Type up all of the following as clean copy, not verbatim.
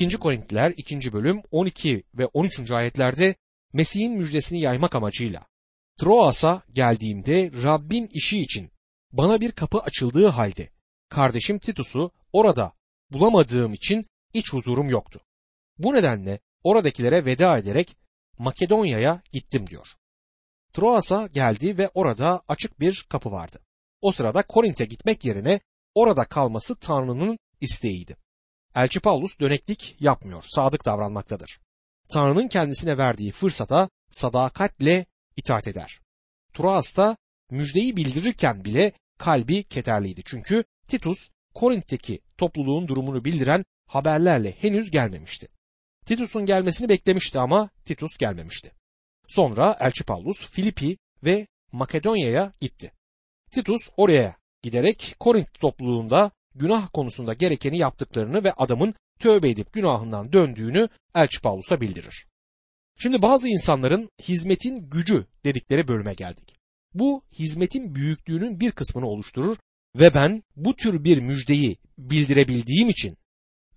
2. Korintliler 2. bölüm 12 ve 13. ayetlerde Mesih'in müjdesini yaymak amacıyla Troas'a geldiğimde Rabbin işi için bana bir kapı açıldığı halde kardeşim Titus'u orada bulamadığım için iç huzurum yoktu. Bu nedenle oradakilere veda ederek Makedonya'ya gittim diyor. Troas'a geldi ve orada açık bir kapı vardı. O sırada Korint'e gitmek yerine orada kalması Tanrı'nın isteğiydi. Elçi Pavlus döneklik yapmıyor, sadık davranmaktadır. Tanrı'nın kendisine verdiği fırsata sadakatle itaat eder. Troas'ta müjdeyi bildirirken bile kalbi kederliydi. Çünkü Titus, Korint'teki topluluğun durumunu bildiren haberlerle henüz gelmemişti. Titus'un gelmesini beklemişti ama Titus gelmemişti. Sonra Elçi Pavlus Filipi ve Makedonya'ya gitti. Titus oraya giderek Korint topluluğunda günah konusunda gerekeni yaptıklarını ve adamın tövbe edip günahından döndüğünü Elçi Pavlus'a bildirir. Şimdi bazı insanların hizmetin gücü dedikleri bölüme geldik. Bu hizmetin büyüklüğünün bir kısmını oluşturur ve ben bu tür bir müjdeyi bildirebildiğim için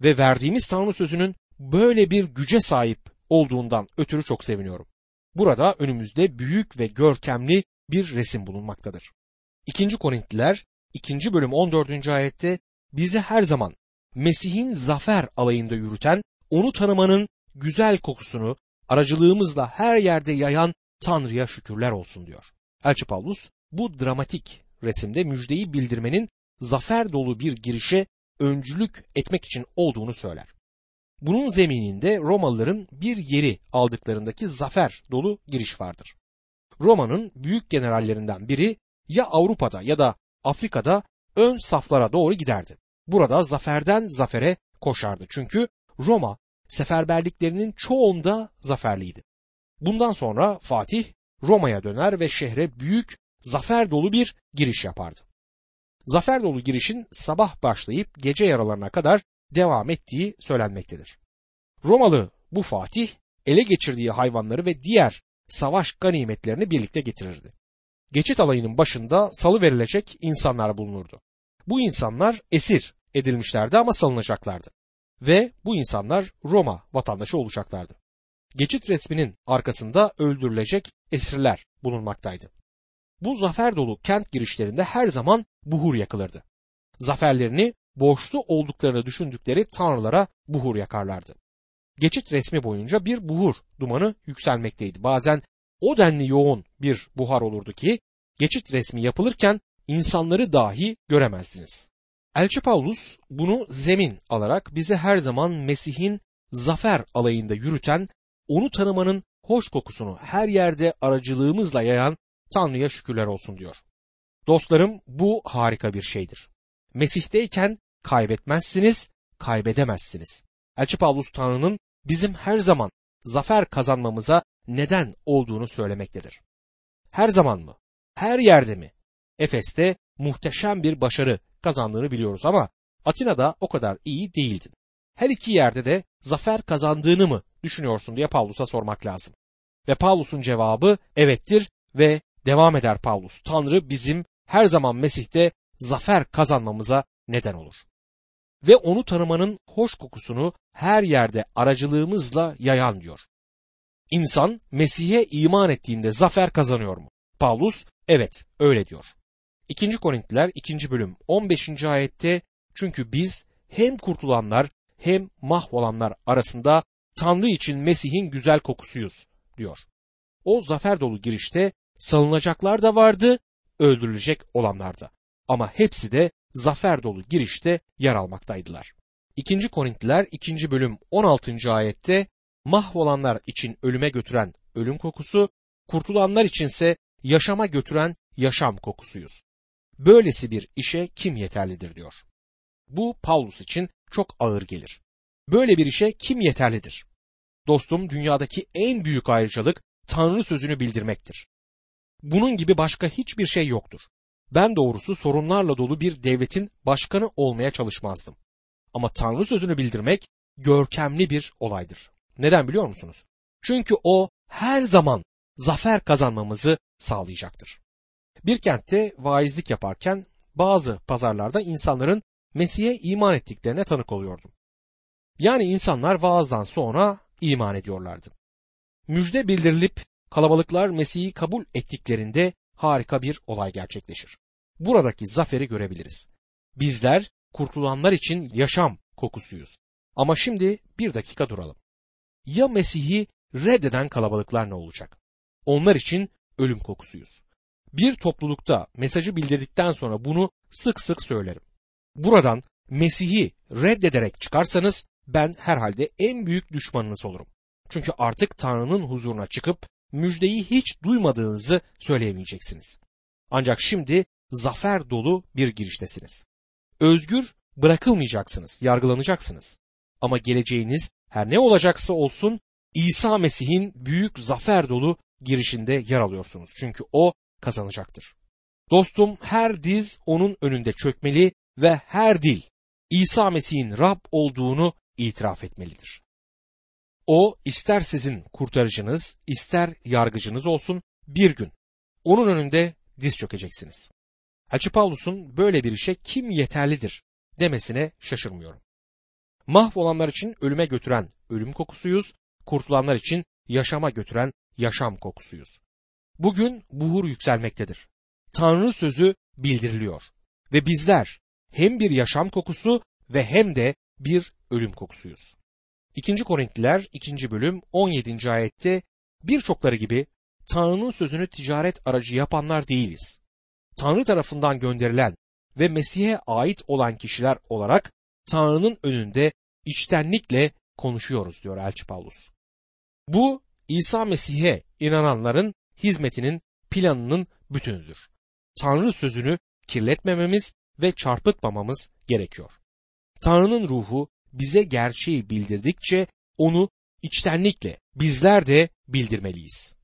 ve verdiğimiz Tanrı sözünün böyle bir güce sahip olduğundan ötürü çok seviniyorum. Burada önümüzde büyük ve görkemli bir resim bulunmaktadır. 2. Korintliler 2. bölüm 14. ayette bizi her zaman Mesih'in zafer alayında yürüten, onu tanımanın güzel kokusunu aracılığımızla her yerde yayan Tanrı'ya şükürler olsun diyor. Elçi Pavlus bu dramatik resimde müjdeyi bildirmenin zafer dolu bir girişe öncülük etmek için olduğunu söyler. Bunun zemininde Romalıların bir yeri aldıklarındaki zafer dolu giriş vardır. Roma'nın büyük generallerinden biri ya Avrupa'da ya da Afrika'da ön saflara doğru giderdi. Burada zaferden zafere koşardı. Çünkü Roma seferberliklerinin çoğunda zaferliydi. Bundan sonra Fatih Roma'ya döner ve şehre büyük zafer dolu bir giriş yapardı. Zafer dolu girişin sabah başlayıp gece yaralarına kadar devam ettiği söylenmektedir. Romalı bu Fatih ele geçirdiği hayvanları ve diğer savaş ganimetlerini birlikte getirirdi. Geçit alayının başında salıverilecek insanlar bulunurdu. Bu insanlar esir edilmişlerdi ama salınacaklardı. Ve bu insanlar Roma vatandaşı olacaklardı. Geçit resminin arkasında öldürülecek esirler bulunmaktaydı. Bu zafer dolu kent girişlerinde her zaman buhur yakılırdı. Zaferlerini borçlu olduklarını düşündükleri tanrılara buhur yakarlardı. Geçit resmi boyunca bir buhur dumanı yükselmekteydi. Bazen o denli yoğun bir buhar olurdu ki geçit resmi yapılırken insanları dahi göremezdiniz. Elçi Pavlus bunu zemin alarak bizi her zaman Mesih'in zafer alayında yürüten, onu tanımanın hoş kokusunu her yerde aracılığımızla yayan Tanrı'ya şükürler olsun diyor. Dostlarım, bu harika bir şeydir. Mesih'teyken kaybetmezsiniz, kaybedemezsiniz. Elçi Pavlus Tanrı'nın bizim her zaman zafer kazanmamıza neden olduğunu söylemektedir. Her zaman mı? Her yerde mi? Efes'te muhteşem bir başarı kazandığını biliyoruz ama Atina'da o kadar iyi değildin. Her iki yerde de zafer kazandığını mı düşünüyorsun diye Pavlus'a sormak lazım. Ve Pavlus'un cevabı evettir ve devam eder Pavlus. Tanrı bizim her zaman Mesih'te zafer kazanmamıza neden olur. Ve onu tanımanın hoş kokusunu her yerde aracılığımızla yayan diyor. İnsan Mesih'e iman ettiğinde zafer kazanıyor mu? Pavlus evet öyle diyor. 2. Korintliler 2. bölüm 15. ayette çünkü biz hem kurtulanlar hem mahvolanlar arasında Tanrı için Mesih'in güzel kokusuyuz diyor. O zafer dolu girişte salınacaklar da vardı, öldürülecek olanlar da. Ama hepsi de zafer dolu girişte yer almaktaydılar. 2. Korintliler 2. bölüm 16. ayette mahvolanlar için ölüme götüren ölüm kokusu, kurtulanlar içinse yaşama götüren yaşam kokusuyuz. Böylesi bir işe kim yeterlidir diyor. Bu Pavlus için çok ağır gelir. Böyle bir işe kim yeterlidir? Dostum, dünyadaki en büyük ayrıcalık Tanrı sözünü bildirmektir. Bunun gibi başka hiçbir şey yoktur. Ben doğrusu sorunlarla dolu bir devletin başkanı olmaya çalışmazdım. Ama Tanrı sözünü bildirmek görkemli bir olaydır. Neden biliyor musunuz? Çünkü o her zaman zafer kazanmamızı sağlayacaktır. Bir kentte vaizlik yaparken bazı pazarlarda insanların Mesih'e iman ettiklerine tanık oluyordum. Yani insanlar vaazdan sonra iman ediyorlardı. Müjde bildirilip kalabalıklar Mesih'i kabul ettiklerinde harika bir olay gerçekleşir. Buradaki zaferi görebiliriz. Bizler kurtulanlar için yaşam kokusuyuz. Ama şimdi bir dakika duralım. Ya Mesih'i reddeden kalabalıklar ne olacak? Onlar için ölüm kokusuyuz. Bir toplulukta mesajı bildirdikten sonra bunu sık sık söylerim. Buradan Mesih'i reddederek çıkarsanız ben herhalde en büyük düşmanınız olurum. Çünkü artık Tanrı'nın huzuruna çıkıp müjdeyi hiç duymadığınızı söyleyemeyeceksiniz. Ancak şimdi zafer dolu bir giriştesiniz. Özgür bırakılmayacaksınız, yargılanacaksınız. Ama geleceğiniz her ne olacaksa olsun İsa Mesih'in büyük zafer dolu girişinde yer alıyorsunuz. Çünkü o kazanacaktır. Dostum, her diz onun önünde çökmeli ve her dil İsa Mesih'in Rab olduğunu itiraf etmelidir. O, ister sizin kurtarıcınız, ister yargıcınız olsun, bir gün onun önünde diz çökeceksiniz. Elçi Pavlus'un böyle bir işe kim yeterlidir demesine şaşırmıyorum. Mahvolanlar için ölüme götüren ölüm kokusuyuz, kurtulanlar için yaşama götüren yaşam kokusuyuz. Bugün buhur yükselmektedir. Tanrı sözü bildiriliyor ve bizler hem bir yaşam kokusu ve hem de bir ölüm kokusuyuz. 2. Korintliler 2. bölüm 17. ayette birçokları gibi Tanrı'nın sözünü ticaret aracı yapanlar değiliz. Tanrı tarafından gönderilen ve Mesih'e ait olan kişiler olarak Tanrı'nın önünde içtenlikle konuşuyoruz diyor Elçi Pavlus. Bu İsa Mesih'e inananların hizmetinin planının bütünüdür. Tanrı sözünü kirletmememiz ve çarpıtmamamız gerekiyor. Tanrı'nın ruhu bize gerçeği bildirdikçe onu içtenlikle bizler de bildirmeliyiz.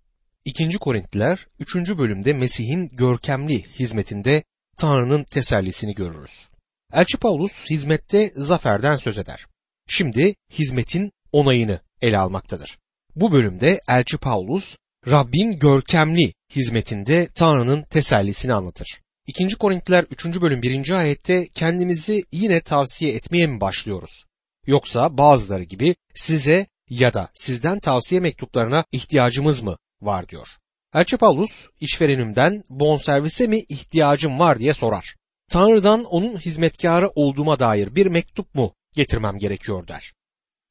2. Korintliler 3. bölümde Mesih'in görkemli hizmetinde Tanrı'nın tesellisini görürüz. Elçi Pavlus hizmette zaferden söz eder. Şimdi hizmetin onayını ele almaktadır. Bu bölümde Elçi Pavlus Rabbin görkemli hizmetinde Tanrı'nın tesellisini anlatır. 2. Korintliler 3. bölüm 1. ayette kendimizi yine tavsiye etmeye mi başlıyoruz? Yoksa bazıları gibi size ya da sizden tavsiye mektuplarına ihtiyacımız mı var diyor. Elçi Pavlus işverenimden bonservise mi ihtiyacım var diye sorar. Tanrı'dan onun hizmetkarı olduğuma dair bir mektup mu getirmem gerekiyor der.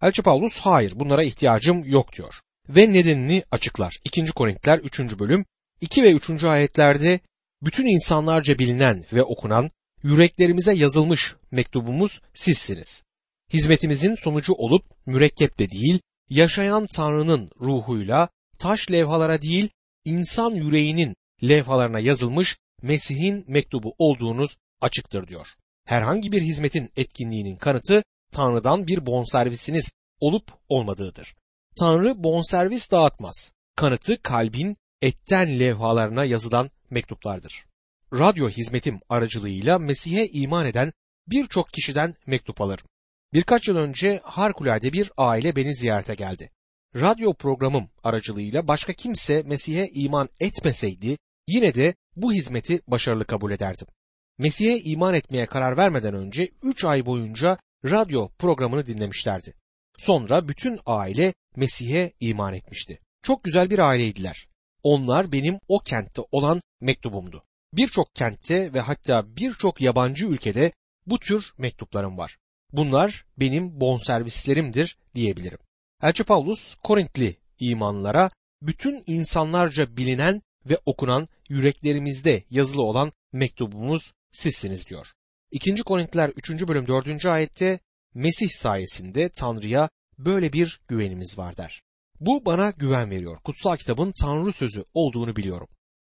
Elçi Pavlus hayır bunlara ihtiyacım yok diyor ve nedenini açıklar. 2. Korintliler 3. bölüm 2 ve 3. ayetlerde bütün insanlarca bilinen ve okunan yüreklerimize yazılmış mektubumuz sizsiniz. Hizmetimizin sonucu olup mürekkeple değil, yaşayan Tanrı'nın ruhuyla taş levhalara değil, insan yüreğinin levhalarına yazılmış Mesih'in mektubu olduğunuz açıktır diyor. Herhangi bir hizmetin etkinliğinin kanıtı Tanrı'dan bir bonservisiniz olup olmadığıdır. Tanrı bonservis dağıtmaz. Kanıtı kalbin etten levhalarına yazılan mektuplardır. Radyo hizmetim aracılığıyla Mesih'e iman eden birçok kişiden mektup alırım. Birkaç yıl önce harikulade bir aile beni ziyarete geldi. Radyo programım aracılığıyla başka kimse Mesih'e iman etmeseydi yine de bu hizmeti başarılı kabul ederdim. Mesih'e iman etmeye karar vermeden önce 3 ay boyunca radyo programını dinlemişlerdi. Sonra bütün aile Mesih'e iman etmişti. Çok güzel bir aileydiler. Onlar benim o kentte olan mektubumdu. Birçok kentte ve hatta birçok yabancı ülkede bu tür mektuplarım var. Bunlar benim bonservislerimdir diyebilirim. Elçi Pavlus, Korintli imanlara bütün insanlarca bilinen ve okunan yüreklerimizde yazılı olan mektubumuz sizsiniz diyor. 2. Korintliler 3. bölüm 4. ayette Mesih sayesinde Tanrı'ya böyle bir güvenimiz var der. Bu bana güven veriyor. Kutsal kitabın Tanrı sözü olduğunu biliyorum.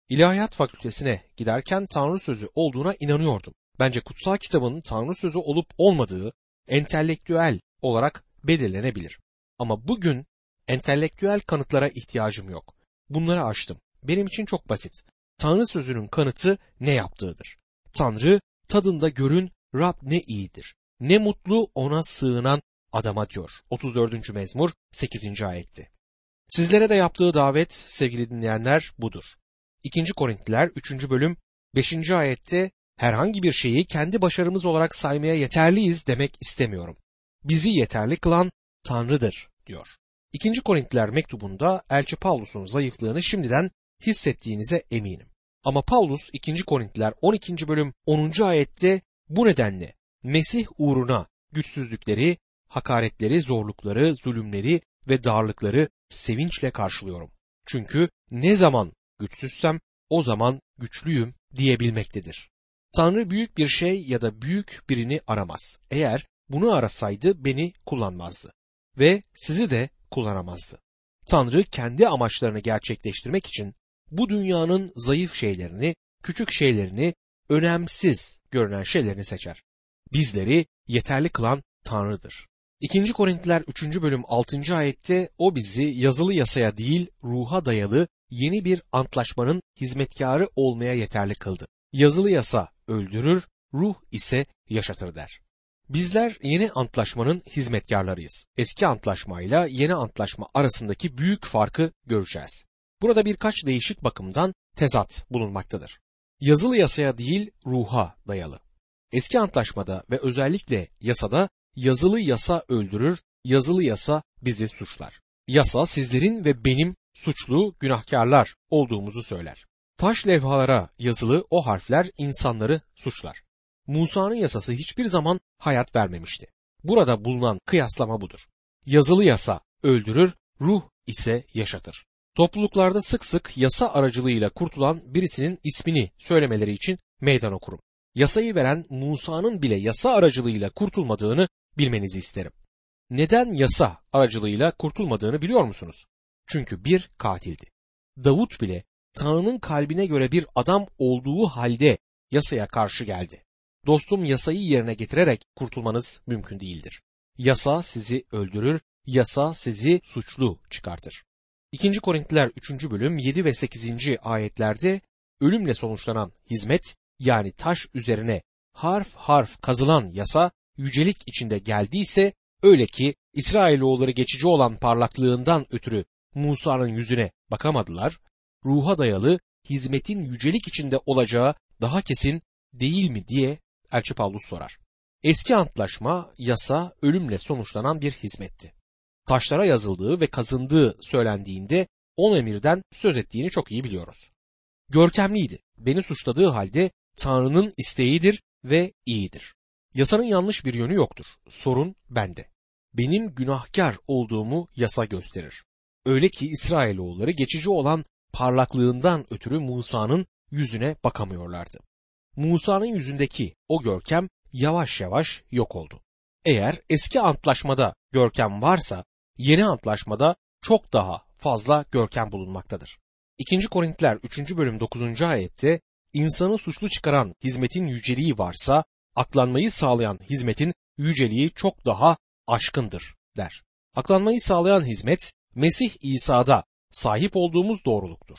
İlahiyat fakültesine giderken Tanrı sözü olduğuna inanıyordum. Bence kutsal kitabın Tanrı sözü olup olmadığı entelektüel olarak belirlenebilir. Ama bugün entelektüel kanıtlara ihtiyacım yok. Bunları aştım. Benim için çok basit. Tanrı sözünün kanıtı ne yaptığıdır. Tanrı tadında görün Rab ne iyidir. Ne mutlu ona sığınan adama diyor. 34. mezmur 8. ayetti. Sizlere de yaptığı davet sevgili dinleyenler budur. 2. Korintliler 3. bölüm 5. ayette herhangi bir şeyi kendi başarımız olarak saymaya yeterliyiz demek istemiyorum. bizi yeterli kılan Tanrı'dır diyor. 2. Korintliler mektubunda Elçi Pavlus'un zayıflığını şimdiden hissettiğinize eminim. Ama Pavlus 2. Korintliler 12. bölüm 10. ayette bu nedenle Mesih uğruna güçsüzlükleri, hakaretleri, zorlukları, zulümleri ve darlıkları sevinçle karşılıyorum. Çünkü ne zaman güçsüzsem o zaman güçlüyüm diyebilmektedir. Tanrı büyük bir şey ya da büyük birini aramaz. Eğer bunu arasaydı beni kullanmazdı ve sizi de kullanamazdı. Tanrı kendi amaçlarını gerçekleştirmek için bu dünyanın zayıf şeylerini, küçük şeylerini, önemsiz görünen şeylerini seçer. Bizleri yeterli kılan Tanrı'dır. 2. Korintliler 3. bölüm 6. ayette o bizi yazılı yasaya değil ruha dayalı yeni bir antlaşmanın hizmetkarı olmaya yeterli kıldı. Yazılı yasa öldürür, ruh ise yaşatır der. Bizler yeni antlaşmanın hizmetkarlarıyız. Eski antlaşmayla yeni antlaşma arasındaki büyük farkı göreceğiz. Burada birkaç değişik bakımdan tezat bulunmaktadır. Yazılı yasaya değil ruha dayalı. Eski antlaşmada ve özellikle yasada yazılı yasa öldürür, yazılı yasa bizi suçlar. Yasa sizlerin ve benim suçlu günahkarlar olduğumuzu söyler. Taş levhalara yazılı o harfler insanları suçlar. Musa'nın yasası hiçbir zaman hayat vermemişti. Burada bulunan kıyaslama budur. Yazılı yasa öldürür, ruh ise yaşatır. Topluluklarda sık sık yasa aracılığıyla kurtulan birisinin ismini söylemeleri için meydan okurum. Yasayı veren Musa'nın bile yasa aracılığıyla kurtulmadığını bilmenizi isterim. Neden yasa aracılığıyla kurtulmadığını biliyor musunuz? Çünkü bir katildi. Davut bile Tanrı'nın kalbine göre bir adam olduğu halde yasaya karşı geldi. Dostum, yasayı yerine getirerek kurtulmanız mümkün değildir. Yasa sizi öldürür, yasa sizi suçlu çıkartır. 2. Korintliler 3. bölüm 7 ve 8. ayetlerde ölümle sonuçlanan hizmet, yani taş üzerine harf harf kazılan yasa yücelik içinde geldiyse, öyle ki İsrailoğulları geçici olan parlaklığından ötürü Musa'nın yüzüne bakamadılar, ruha dayalı hizmetin yücelik içinde olacağı daha kesin değil mi diye Elçi Pavlus sorar. Eski antlaşma, yasa ölümle sonuçlanan bir hizmetti. Taşlara yazıldığı ve kazındığı söylendiğinde 10 emirden söz ettiğini çok iyi biliyoruz. Görkemliydi. Beni suçladığı halde Tanrı'nın isteğidir ve iyidir. Yasanın yanlış bir yönü yoktur. Sorun bende. Benim günahkar olduğumu yasa gösterir. Öyle ki İsrailoğulları geçici olan parlaklığından ötürü Musa'nın yüzüne bakamıyorlardı. Musa'nın yüzündeki o görkem yavaş yavaş yok oldu. Eğer eski antlaşmada görkem varsa, yeni antlaşmada çok daha fazla görkem bulunmaktadır. 2. Korintliler 3. bölüm 9. ayette insanı suçlu çıkaran hizmetin yüceliği varsa, aklanmayı sağlayan hizmetin yüceliği çok daha aşkındır der. Aklanmayı sağlayan hizmet Mesih İsa'da sahip olduğumuz doğruluktur.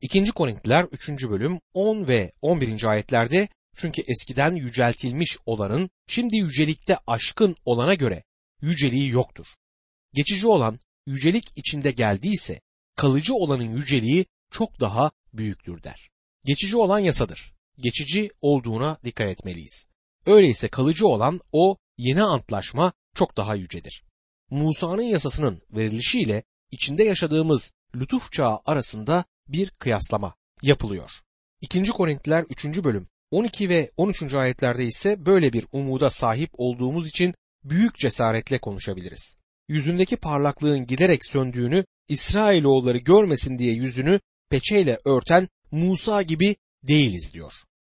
2. Korintliler 3. bölüm 10 ve 11. ayetlerde çünkü eskiden yüceltilmiş olanın şimdi yücelikte aşkın olana göre yüceliği yoktur. Geçici olan yücelik içinde geldiyse kalıcı olanın yüceliği çok daha büyüktür der. Geçici olan yasadır. Geçici olduğuna dikkat etmeliyiz. Öyleyse kalıcı olan o yeni antlaşma çok daha yücedir. Musa'nın yasasının verilişiyle içinde yaşadığımız lütuf çağı arasında bir kıyaslama yapılıyor. 2. Korintliler 3. bölüm 12 ve 13. ayetlerde ise böyle bir umuda sahip olduğumuz için büyük cesaretle konuşabiliriz. Yüzündeki parlaklığın giderek söndüğünü İsrailoğulları görmesin diye yüzünü peçeyle örten Musa gibi değiliz diyor.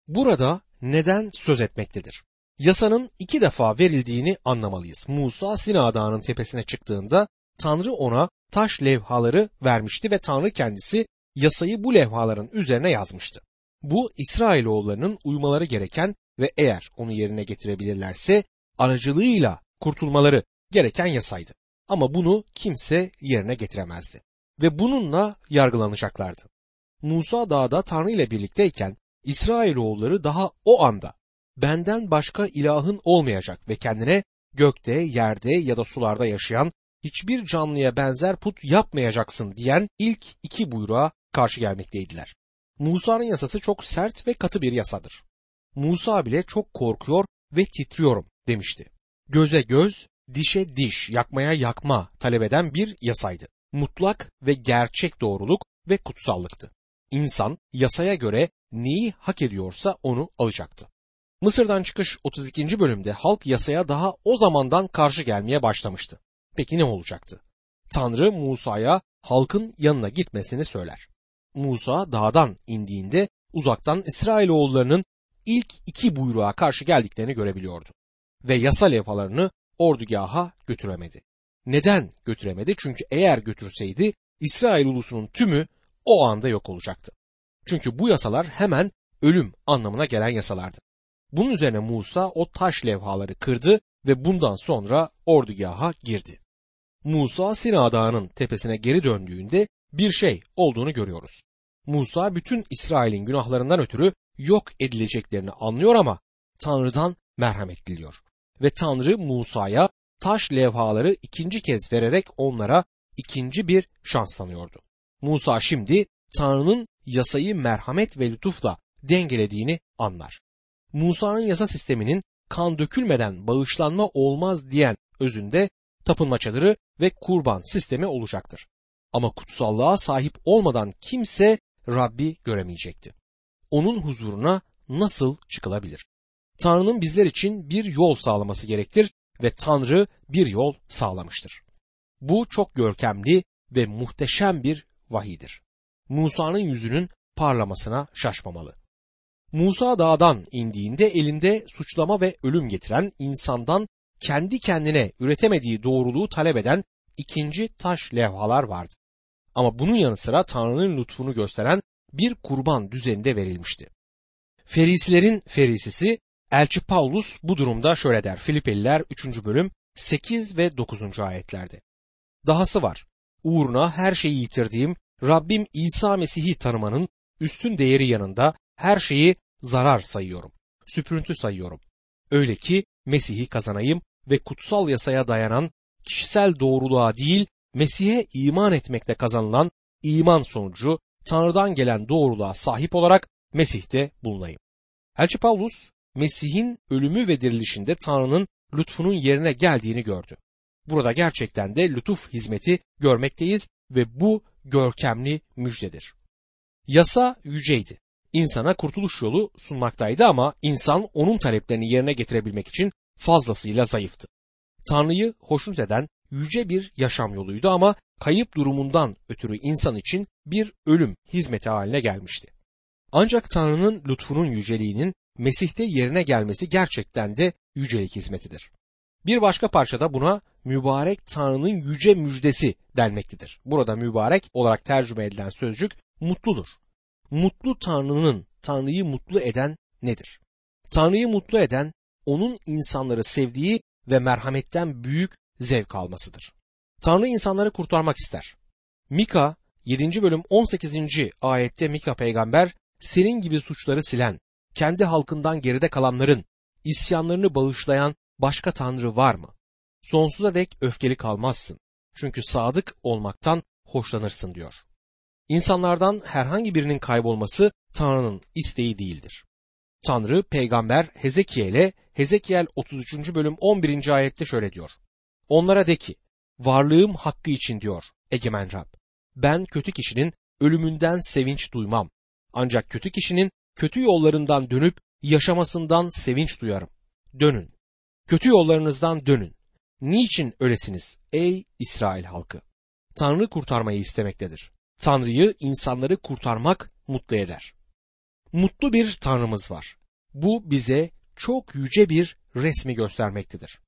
Burada neden söz etmektedir? Yasanın 2 defa verildiğini anlamalıyız. Musa Sina Dağı'nın tepesine çıktığında Tanrı ona taş levhaları vermişti ve Tanrı kendisi yasayı bu levhaların üzerine yazmıştı. Bu İsrailoğullarının uymaları gereken ve eğer onu yerine getirebilirlerse aracılığıyla kurtulmaları gereken yasaydı. Ama bunu kimse yerine getiremezdi ve bununla yargılanacaklardı. Musa dağda Tanrı ile birlikteyken İsrailoğulları daha o anda benden başka ilahın olmayacak ve kendine gökte, yerde ya da sularda yaşayan hiçbir canlıya benzer put yapmayacaksın diyen ilk 2 buyruğa karşı gelmekteydiler. Musa'nın yasası çok sert ve katı bir yasadır. Musa bile çok korkuyor ve titriyorum demişti. Göze göz, dişe diş, yakmaya yakma talep eden bir yasaydı. Mutlak ve gerçek doğruluk ve kutsallıktı. İnsan yasaya göre neyi hak ediyorsa onu alacaktı. Mısır'dan çıkış 32. bölümde halk yasaya daha o zamandan karşı gelmeye başlamıştı. Peki ne olacaktı? Tanrı Musa'ya halkın yanına gitmesini söyler. Musa dağdan indiğinde uzaktan İsrailoğullarının ilk iki buyruğa karşı geldiklerini görebiliyordu. Ve yasa levhalarını ordugaha götüremedi. Neden götüremedi? Çünkü eğer götürseydi İsrail ulusunun tümü o anda yok olacaktı. Çünkü bu yasalar hemen ölüm anlamına gelen yasalardı. Bunun üzerine Musa o taş levhaları kırdı ve bundan sonra ordugaha girdi. Musa Sina Dağı'nın tepesine geri döndüğünde bir şey olduğunu görüyoruz. Musa bütün İsrail'in günahlarından ötürü yok edileceklerini anlıyor ama Tanrı'dan merhamet diliyor. Ve Tanrı Musa'ya taş levhaları ikinci kez vererek onlara ikinci bir şans tanıyordu. Musa şimdi Tanrı'nın yasayı merhamet ve lütufla dengelediğini anlar. Musa'nın yasa sisteminin kan dökülmeden bağışlanma olmaz diyen özünde tapınma çadırı ve kurban sistemi olacaktır. Ama kutsallığa sahip olmadan kimse Rabbi göremeyecekti. Onun huzuruna nasıl çıkılabilir? Tanrı'nın bizler için bir yol sağlaması gerektir ve Tanrı bir yol sağlamıştır. Bu çok görkemli ve muhteşem bir vahidir. Musa'nın yüzünün parlamasına şaşmamalı. Musa dağdan indiğinde elinde suçlama ve ölüm getiren, insandan kendi kendine üretemediği doğruluğu talep eden ikinci taş levhalar vardı. Ama bunun yanı sıra Tanrı'nın lütfunu gösteren bir kurban düzeninde verilmişti. Ferisilerin ferisisi Elçi Pavlus bu durumda şöyle der. Filipililer 3. bölüm 8 ve 9. ayetlerde. Dahası var. Uğruna her şeyi yitirdiğim Rabbim İsa Mesih'i tanımanın üstün değeri yanında her şeyi zarar sayıyorum, süprüntü sayıyorum. Öyle ki Mesih'i kazanayım ve kutsal yasaya dayanan kişisel doğruluğa değil, Mesih'e iman etmekle kazanılan iman sonucu Tanrı'dan gelen doğruluğa sahip olarak Mesih'te bulunayım. Elçi Pavlus, Mesih'in ölümü ve dirilişinde Tanrı'nın lütfunun yerine geldiğini gördü. Burada gerçekten de lütuf hizmeti görmekteyiz ve bu görkemli müjdedir. Yasa yüceydi. İnsana kurtuluş yolu sunmaktaydı ama insan onun taleplerini yerine getirebilmek için fazlasıyla zayıftı. Tanrı'yı hoşnut eden yüce bir yaşam yoluydu ama kayıp durumundan ötürü insan için bir ölüm hizmeti haline gelmişti. Ancak Tanrı'nın lütfunun yüceliğinin Mesih'te yerine gelmesi gerçekten de yücelik hizmetidir. Bir başka parçada buna mübarek Tanrı'nın yüce müjdesi denmektedir. Burada mübarek olarak tercüme edilen sözcük mutludur. Mutlu Tanrı'nın, Tanrı'yı mutlu eden nedir? Tanrı'yı mutlu eden, onun insanları sevdiği ve merhametten büyük zevk almasıdır. Tanrı insanları kurtarmak ister. Mika 7. bölüm 18. ayette Mika peygamber, senin gibi suçları silen, kendi halkından geride kalanların isyanlarını bağışlayan başka Tanrı var mı? Sonsuza dek öfkeli kalmazsın. Çünkü sadık olmaktan hoşlanırsın diyor. İnsanlardan herhangi birinin kaybolması Tanrı'nın isteği değildir. Tanrı peygamber Hezekiel'e Hezekiel 33. bölüm 11. ayette şöyle diyor. Onlara de ki, varlığım hakkı için diyor egemen Rab. Ben kötü kişinin ölümünden sevinç duymam. Ancak kötü kişinin kötü yollarından dönüp yaşamasından sevinç duyarım. Dönün. Kötü yollarınızdan dönün. Niçin ölesiniz ey İsrail halkı? Tanrı kurtarmayı istemektedir. Tanrı'yı, insanları kurtarmak mutlu eder. Mutlu bir Tanrımız var. Bu bize çok yüce bir resmi göstermektedir.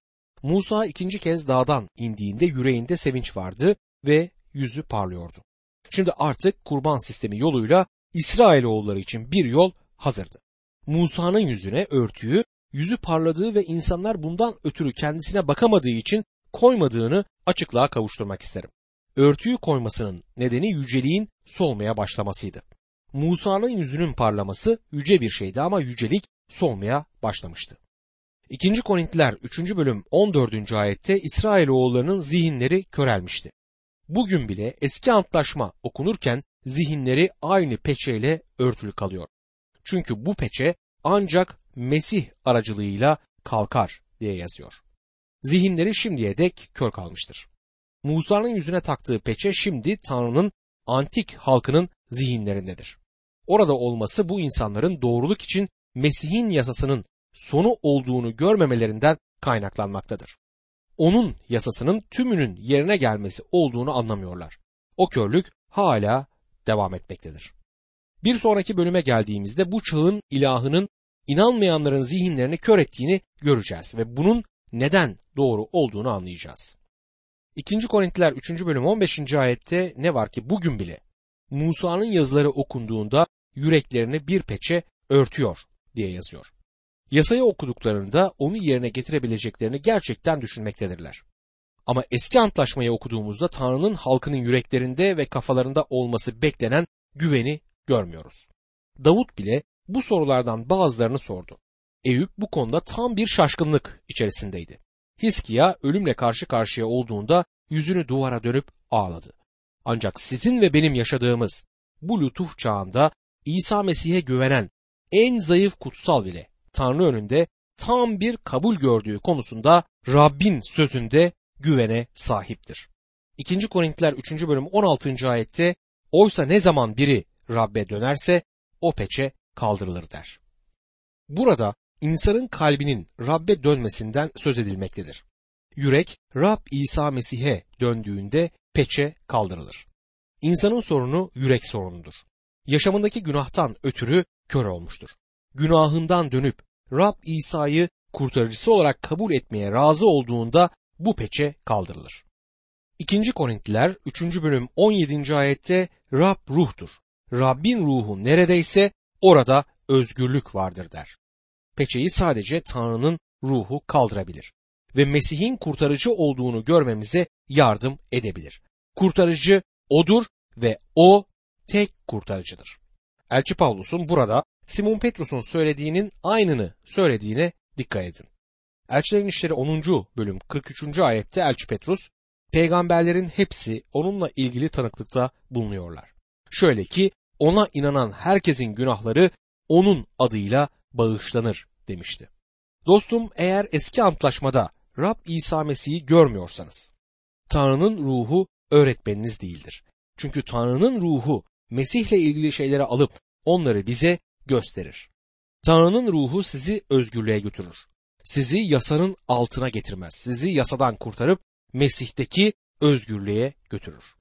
Musa ikinci kez dağdan indiğinde yüreğinde sevinç vardı ve yüzü parlıyordu. Şimdi artık kurban sistemi yoluyla İsrailoğulları için bir yol hazırdı. Musa'nın yüzüne örtüyü, yüzü parladığı ve insanlar bundan ötürü kendisine bakamadığı için koymadığını açıklığa kavuşturmak isterim. Örtüyü koymasının nedeni yüceliğin solmaya başlamasıydı. Musa'nın yüzünün parlaması yüce bir şeydi ama yücelik solmaya başlamıştı. 2. Korintliler 3. bölüm 14. ayette İsrailoğullarının zihinleri körelmişti. Bugün bile eski antlaşma okunurken zihinleri aynı peçeyle örtülü kalıyor. Çünkü bu peçe ancak Mesih aracılığıyla kalkar diye yazıyor. zihinleri şimdiye dek kör kalmıştır. Musa'nın yüzüne taktığı peçe şimdi Tanrı'nın antik halkının zihinlerindedir. Orada olması bu insanların doğruluk için Mesih'in yasasının sonu olduğunu görmemelerinden kaynaklanmaktadır. Onun yasasının tümünün yerine gelmesi olduğunu anlamıyorlar. O körlük hala devam etmektedir. Bir sonraki bölüme geldiğimizde bu çağın ilahının inanmayanların zihinlerini kör ettiğini göreceğiz ve bunun neden doğru olduğunu anlayacağız. 2. Korintliler 3. bölüm 15. ayette ne var ki bugün bile Musa'nın yazıları okunduğunda yüreklerini bir peçe örtüyor diye yazıyor. Yasayı okuduklarında onu yerine getirebileceklerini gerçekten düşünmektedirler. Ama eski antlaşmayı okuduğumuzda Tanrı'nın halkının yüreklerinde ve kafalarında olması beklenen güveni görmüyoruz. Davut bile bu sorulardan bazılarını sordu. Eyüp bu konuda tam bir şaşkınlık içerisindeydi. Hizkiya ölümle karşı karşıya olduğunda yüzünü duvara dönüp ağladı. Ancak sizin ve benim yaşadığımız bu lütuf çağında İsa Mesih'e güvenen en zayıf kutsal bile Tanrı önünde tam bir kabul gördüğü konusunda Rabbin sözünde güvene sahiptir. 2. Korintliler 3. bölüm 16. ayette oysa ne zaman biri Rabbe dönerse o peçe kaldırılır der. Burada insanın kalbinin Rabbe dönmesinden söz edilmektedir. Yürek Rab İsa Mesih'e döndüğünde peçe kaldırılır. İnsanın sorunu yürek sorunudur. Yaşamındaki günahtan ötürü kör olmuştur. Günahından dönüp Rab İsa'yı kurtarıcısı olarak kabul etmeye razı olduğunda bu peçe kaldırılır. 2. Korintliler 3. bölüm 17. ayette Rab ruhtur. Rabbin ruhu neredeyse orada özgürlük vardır der. Peçeyi sadece Tanrı'nın ruhu kaldırabilir ve Mesih'in kurtarıcı olduğunu görmemize yardım edebilir. Kurtarıcı odur ve o tek kurtarıcıdır. Elçi Pavlus'un burada Simon Petrus'un söylediğinin aynını söylediğine dikkat edin. Elçilerin İşleri 10. bölüm 43. ayette Elçi Petrus, peygamberlerin hepsi onunla ilgili tanıklıkta bulunuyorlar. Şöyle ki ona inanan herkesin günahları onun adıyla bağışlanır demişti. Dostum eğer eski antlaşmada Rab İsa Mesih'i görmüyorsanız Tanrı'nın ruhu öğretmeniniz değildir. Çünkü Tanrı'nın ruhu Mesih'le ilgili şeyleri alıp onları bize gösterir. Tanrı'nın ruhu sizi özgürlüğe götürür. Sizi yasanın altına getirmez. Sizi yasadan kurtarıp Mesih'teki özgürlüğe götürür.